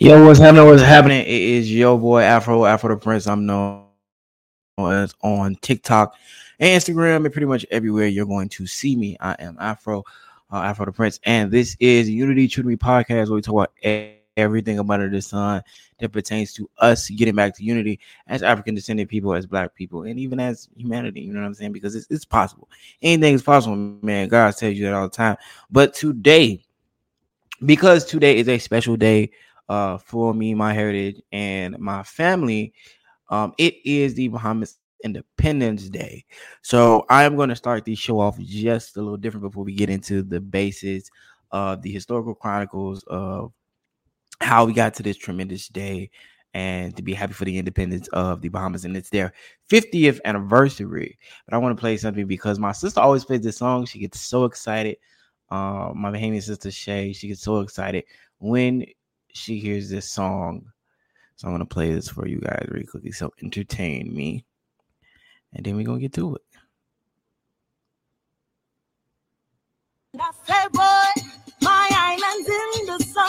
Yo, what's happening? What's happening? It is your boy Afro the Prince. I'm known as on TikTok and Instagram and pretty much everywhere you're going to see me. I am Afro the Prince, and this is Unity True to Me podcast, where we talk about everything about under the sun that pertains to us getting back to unity as African descended people, as black people, and even as humanity. You know what I'm saying? Because it's possible. Anything is possible, man. God tells you that all the time. But today, because today is a special day for me, my heritage, and my family, it is the Bahamas Independence Day. So I'm going to start the show off just a little different before we get into the basis of the historical chronicles of how we got to this tremendous day and to be happy for the independence of the Bahamas. And it's their 50th anniversary. But I want to play something because my sister always plays this song. She gets so excited. My Bahamian sister, Shay, she gets so excited when she hears this song. So I'm going to play this for you guys really quickly. So entertain me. And then we're going to get to it. I say, boy, my island's in the sun.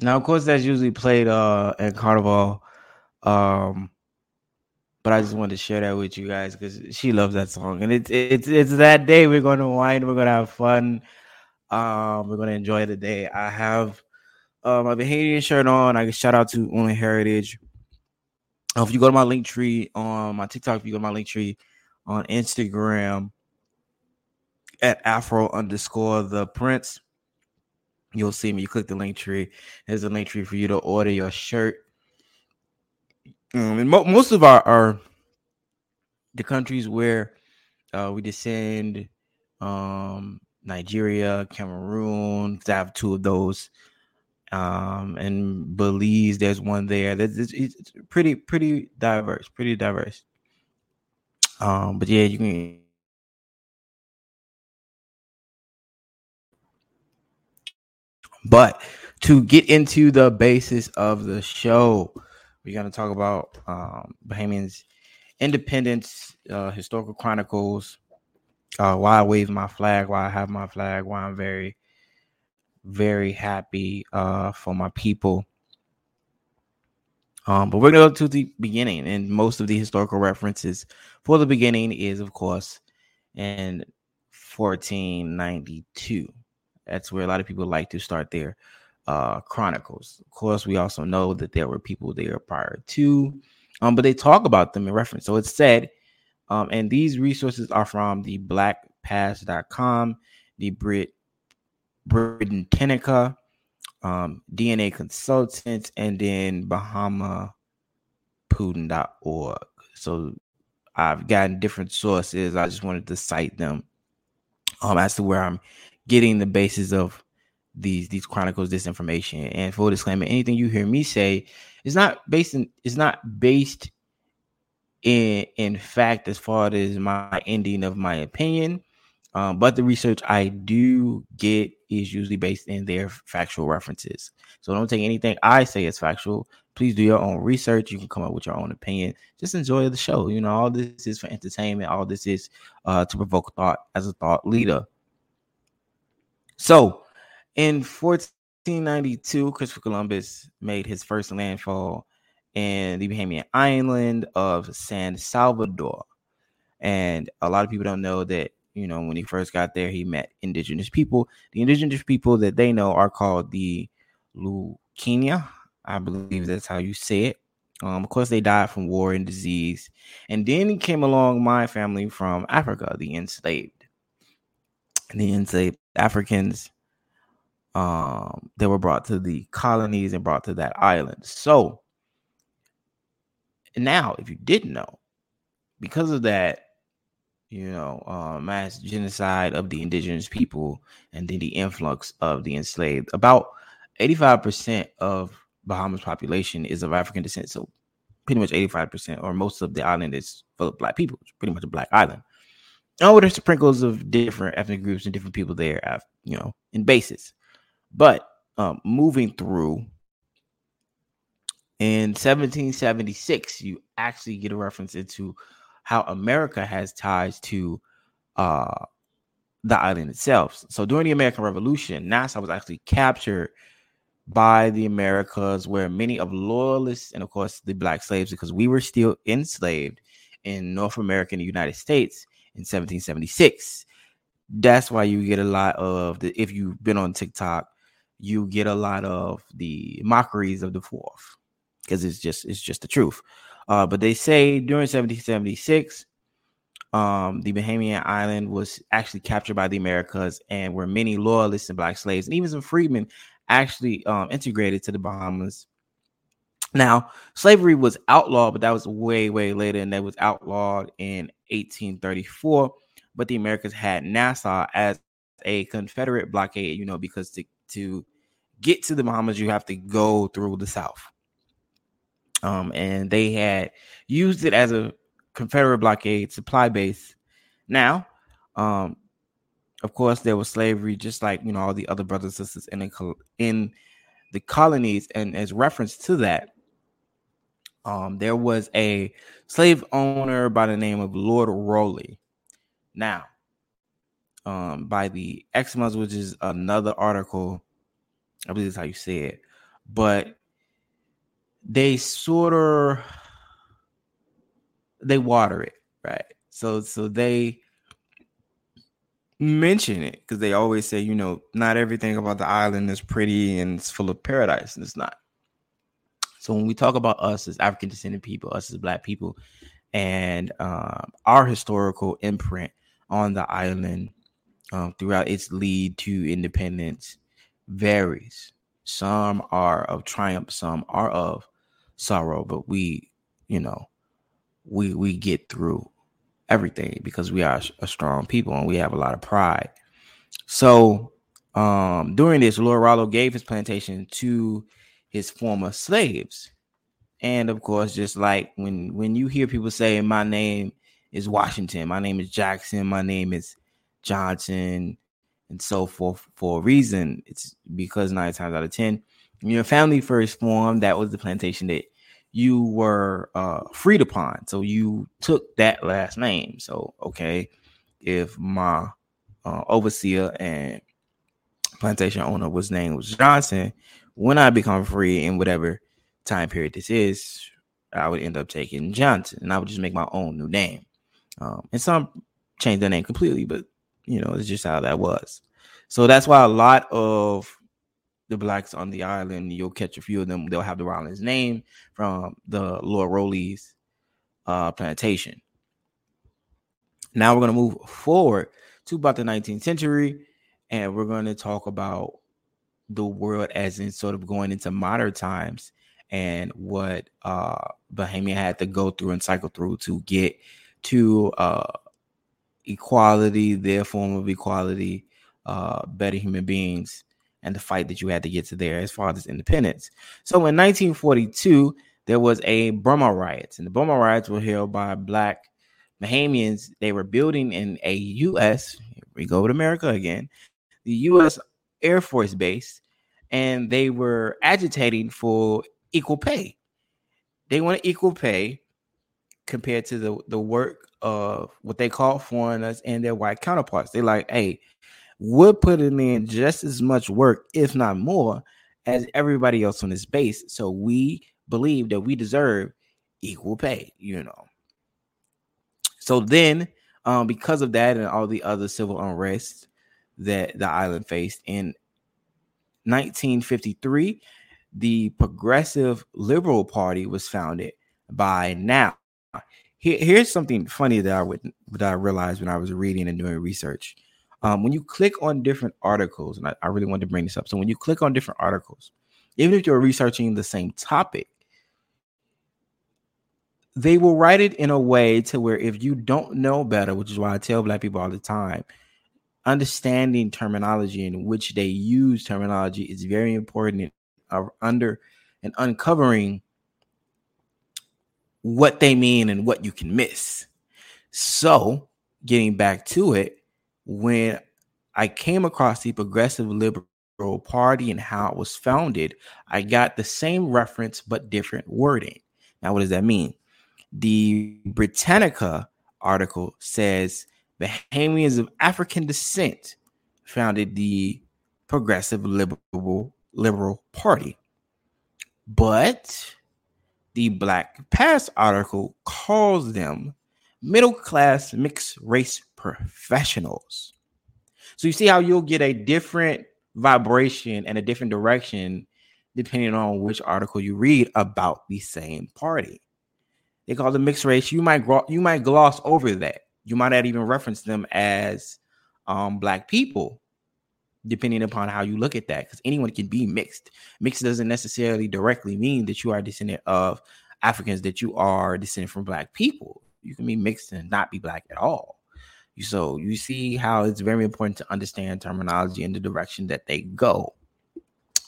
Now, of course, that's usually played at Carnival, but I just wanted to share that with you guys because she loves that song, and it's that day. We're going to wine, we're going to have fun, we're going to enjoy the day. I have my Bahamian shirt on. I can shout out to Only Heritage. If you go to my link tree on my TikTok, if you go to my link tree on Instagram at Afro_the Prince. You'll see me. You click the link tree. There's a link tree for you to order your shirt. And most of our the countries where we descend, Nigeria, Cameroon. I have two of those, and Belize. There's one there. It's pretty diverse. Pretty diverse. But yeah, you can. But to get into the basis of the show, we're going to talk about Bahamian's independence, historical chronicles, why I wave my flag, why I have my flag, why I'm very, very happy for my people. But we're going to go to the beginning, and most of the historical references for the beginning is, of course, in 1492. That's where a lot of people like to start their chronicles. Of course, we also know that there were people there prior to, but they talk about them in reference. So it's said, and these resources are from the blackpast.com, the Britannica, DNA Consultants, and then BahamaPudin.org. So I've gotten different sources. I just wanted to cite them as to where I'm getting the basis of these chronicles, this information. And full disclaimer, anything you hear me say is not based in fact as far as my ending of my opinion. But the research I do get is usually based in their factual references. So don't take anything I say as factual. Please do your own research. You can come up with your own opinion. Just enjoy the show. You know, all this is for entertainment. All this is to provoke thought as a thought leader. So, in 1492, Christopher Columbus made his first landfall in the Bahamian island of San Salvador. And a lot of people don't know that, you know, when he first got there, he met indigenous people. The indigenous people that they know are called the Lucayans. I believe that's how you say it. Of course, they died from war and disease. And then came along my family from Africa, the enslaved Africans They were brought to the colonies and brought to that island. So now, if you didn't know, because of that, mass genocide of the indigenous people and then the influx of the enslaved, about 85% of Bahamas population is of African descent. So pretty much 85% or most of the island is full of black people. It's pretty much a black island. Oh, there's sprinkles of different ethnic groups and different people there, in bases. But moving through, in 1776, you actually get a reference into how America has ties to the island itself. So during the American Revolution, Nassau was actually captured by the Americas, where many of loyalists and, of course, the black slaves, because we were still enslaved in North America and the United States in 1776. That's why you get a lot of the, if you've been on TikTok, you get a lot of the mockeries of the Fourth, because it's just the truth. But they say during 1776, the Bahamian island was actually captured by the Americas, and where many loyalists and black slaves and even some freedmen actually integrated to the Bahamas. Now, slavery was outlawed, but that was way, way later, and that was outlawed in 1834. But the Americans had Nassau as a Confederate blockade, because to get to the Bahamas, you have to go through the South. And they had used it as a Confederate blockade supply base. Now, of course, there was slavery, just like, all the other brothers and sisters in the colonies. And as reference to that, there was a slave owner by the name of Lord Rowley. Now, by the Exmas, which is another article, I believe that's how you say it, but they water it, right? So they mention it, because they always say, not everything about the island is pretty and it's full of paradise, and it's not. So when we talk about us as African descended people, us as black people, and our historical imprint on the island throughout its lead to independence varies. Some are of triumph, some are of sorrow, but we, we get through everything because we are a strong people and we have a lot of pride. So during this, Lord Rowley gave his plantation to his former slaves. And of course, just like when you hear people say, my name is Washington, my name is Jackson, my name is Johnson, and so forth for a reason, it's because 9 times out of 10, your family first formed, that was the plantation that you were freed upon. So you took that last name. So, okay, if my overseer and plantation owner was named Johnson, when I become free in whatever time period this is, I would end up taking Johnson, and I would just make my own new name. And some change their name completely, but, it's just how that was. So that's why a lot of the blacks on the island, you'll catch a few of them, they'll have the Rowley's name from the Lord Rowley's plantation. Now we're going to move forward to about the 19th century, and we're going to talk about the world as in sort of going into modern times and what Bahamian had to go through and cycle through to get to equality, their form of equality, better human beings, and the fight that you had to get to there as far as independence. So in 1942, there was a Burma riots, and the Burma riots were held by black Bahamians. They were building in a U.S. Here we go with America again, the U.S. Air Force Base, and they were agitating for equal pay. They wanted equal pay compared to the work of what they call foreigners and their white counterparts. They're like, hey, we're putting in just as much work, if not more, as everybody else on this base. So we believe that we deserve equal pay, So then, because of that and all the other civil unrest that the island faced in 1953, the Progressive Liberal Party was founded by now. Here's something funny that I realized when I was reading and doing research. When you click on different articles, and I really wanted to bring this up. So when you click on different articles, even if you're researching the same topic, they will write it in a way to where if you don't know better, which is why I tell Black people all the time, understanding terminology in which they use terminology is very important in uncovering what they mean and what you can miss. So getting back to it, when I came across the Progressive Liberal Party and how it was founded, I got the same reference but different wording. Now, what does that mean? The Britannica article says Bahamians of African descent founded the Progressive Liberal Party. But the Black Past article calls them middle-class mixed-race professionals. So you see how you'll get a different vibration and a different direction depending on which article you read about the same party. They call them mixed race. You might gloss over that. You might not even reference them as Black people, depending upon how you look at that, because anyone can be mixed. Mixed doesn't necessarily directly mean that you are a descendant of Africans, that you are descended from Black people. You can be mixed and not be Black at all. So you see how it's very important to understand terminology and the direction that they go.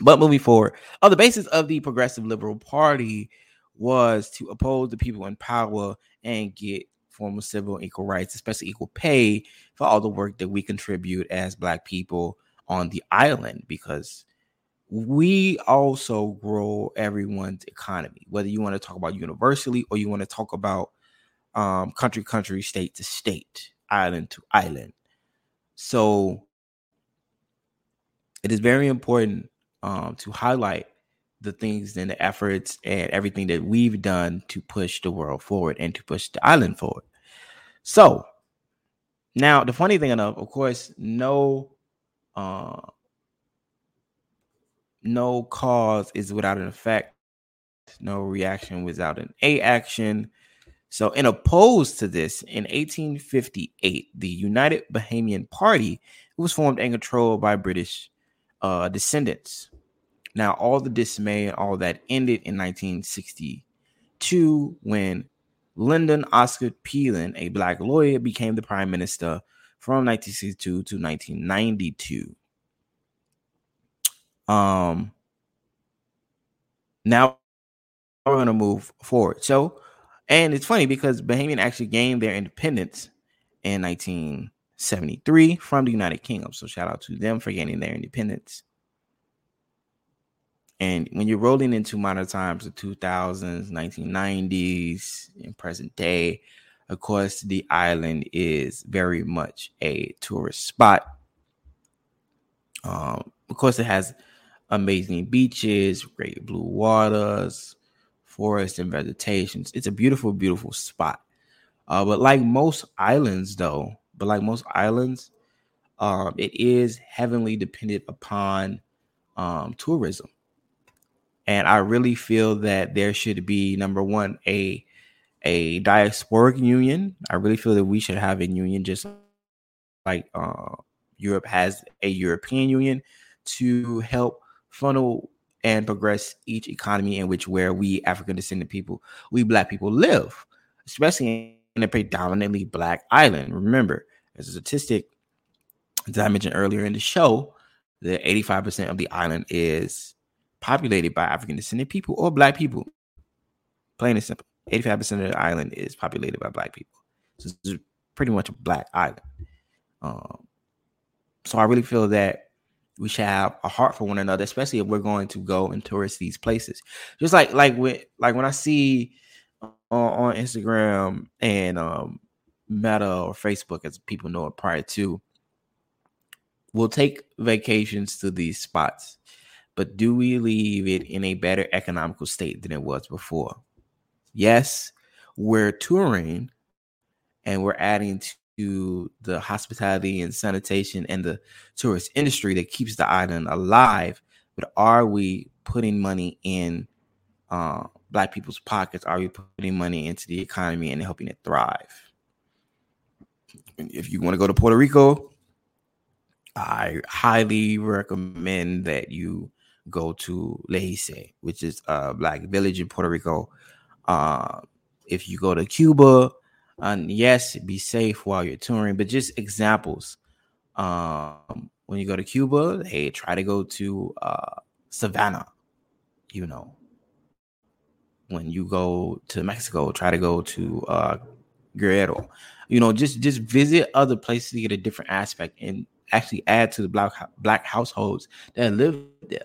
But moving forward, on the basis of the Progressive Liberal Party was to oppose the people in power and get formal civil equal rights, especially equal pay for all the work that we contribute as Black people on the island, because we also grow everyone's economy, whether you want to talk about universally or you want to talk about country, state to state, island to island. So it is very important to highlight the things and the efforts and everything that we've done to push the world forward and to push the island forward. So now the funny thing enough, of course, no cause is without an effect. No reaction without an action. So in opposed to this, in 1858, the United Bahamian Party was formed and controlled by British descendants. Now, all the dismay and all that ended in 1962 when Lyndon Oscar Pindling, a Black lawyer, became the prime minister from 1962 to 1992. Now we're going to move forward. So, and it's funny because Bahamian actually gained their independence in 1973 from the United Kingdom. So shout out to them for gaining their independence. And when you're rolling into modern times, the 2000s, 1990s, and present day, of course, the island is very much a tourist spot. Of course, it has amazing beaches, great blue waters, forests, and vegetations. It's a beautiful, beautiful spot. But like most islands, it is heavily dependent upon tourism. And I really feel that there should be, number one, a diasporic union. I really feel that we should have a union just like Europe has a European Union to help funnel and progress each economy in which where we African descendant people, we Black people live, especially in a predominantly Black island. Remember, as a statistic that I mentioned earlier in the show, that 85% of the island is populated by African descendant people or Black people. Plain and simple. 85% of the island is populated by Black people. So it's pretty much a Black island. So I really feel that we should have a heart for one another, especially if we're going to go and tourist these places. Just like when I see on Instagram and Meta or Facebook, as people know it prior to, we'll take vacations to these spots. But do we leave it in a better economical state than it was before? Yes, we're touring and we're adding to the hospitality and sanitation and the tourist industry that keeps the island alive. But are we putting money in Black people's pockets? Are we putting money into the economy and helping it thrive? If you want to go to Puerto Rico, I highly recommend that you go to Lehice, which is a black village in Puerto Rico. If you go to Cuba, yes, be safe while you're touring, but just examples. When you go to Cuba, hey, try to go to Savannah. You know, when you go to Mexico, try to go to Guerrero. You know, just visit other places to get a different aspect and actually add to the black households that live there.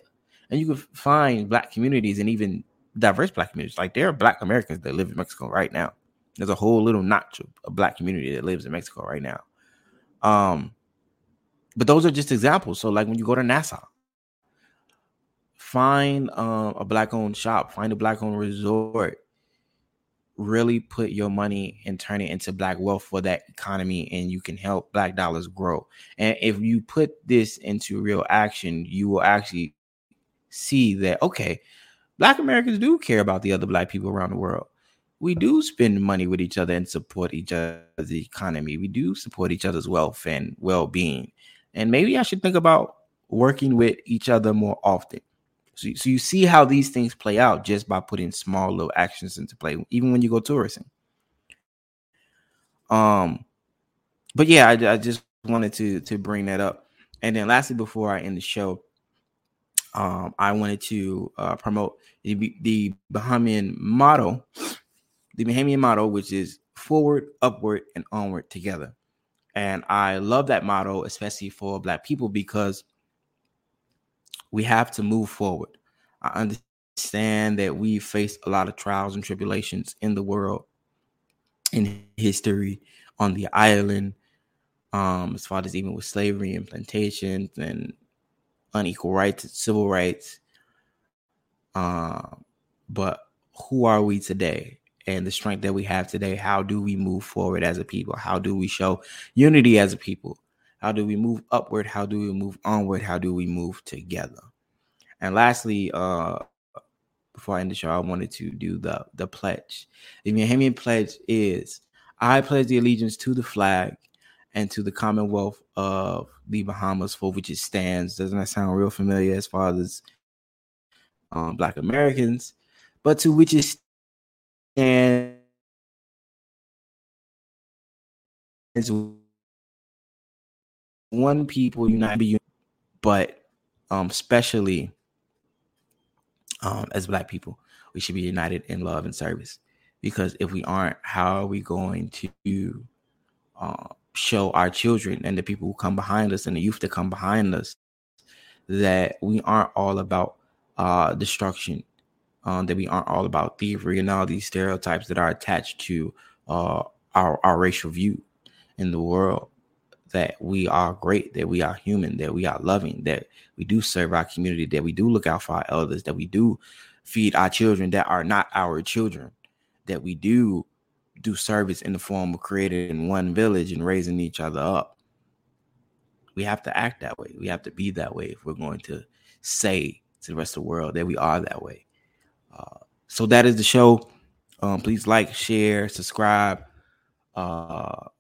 And you can find black communities and even diverse black communities. Like, there are black Americans that live in Mexico right now. There's a whole little notch of a black community that lives in Mexico right now. But those are just examples. So, like, when you go to Nassau, find a black-owned shop, find a black-owned resort. Really put your money and turn it into black wealth for that economy, and you can help black dollars grow. And if you put this into real action, you will actually see that, okay, black Americans do care about the other black people around the world. We do spend money with each other and support each other's economy. We do support each other's wealth and well-being. And maybe I should think about working with each other more often. So you see how these things play out just by putting small little actions into play, even when you go tourism. But yeah, I just wanted to bring that up. And then lastly, before I end the show, I wanted to promote the Bahamian motto, which is forward, upward, and onward together. And I love that motto, especially for black people, because we have to move forward. I understand that we face a lot of trials and tribulations in the world, in history, on the island, as far as even with slavery and plantations and unequal rights and civil rights. But who are we today? And the strength that we have today, how do we move forward as a people? How do we show unity as a people? How do we move upward? How do we move onward? How do we move together? And lastly, before I end the show, I wanted to do the pledge. The Bahamian pledge is, I pledge the allegiance to the flag and to the Commonwealth of the Bahamas, for which it stands. Doesn't that sound real familiar as far as black Americans? But to which it stands, one people, united, but especially as black people, we should be united in love and service. Because if we aren't, how are we going to show our children and the people who come behind us and the youth that come behind us that we aren't all about destruction, that we aren't all about thievery and all these stereotypes that are attached to our racial view in the world? That we are great, that we are human, that we are loving, that we do serve our community, that we do look out for our elders, that we do feed our children that are not our children, that we do service in the form of created in one village and raising each other up. We have to act that way. We have to be that way if we're going to say to the rest of the world that we are that way. So that is the show. Please like, share, subscribe.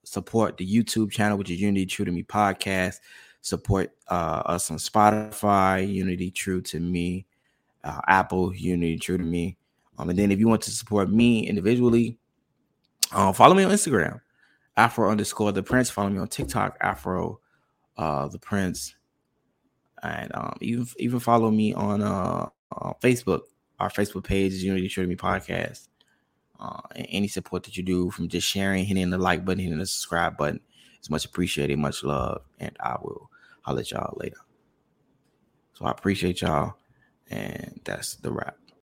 Support the YouTube channel, which is Unity True to Me Podcast. Support us on Spotify, Unity True to Me, Apple, Unity True to Me. And then if you want to support me individually, follow me on Instagram, Afro_the Prince. Follow me on TikTok, Afro the Prince. And even follow me on Facebook. Our Facebook page is Unity True to Me Podcast. And any support that you do, from just sharing, hitting the like button, hitting the subscribe button, it's much appreciated, much love, and I will holler at y'all later. So I appreciate y'all, and that's the wrap.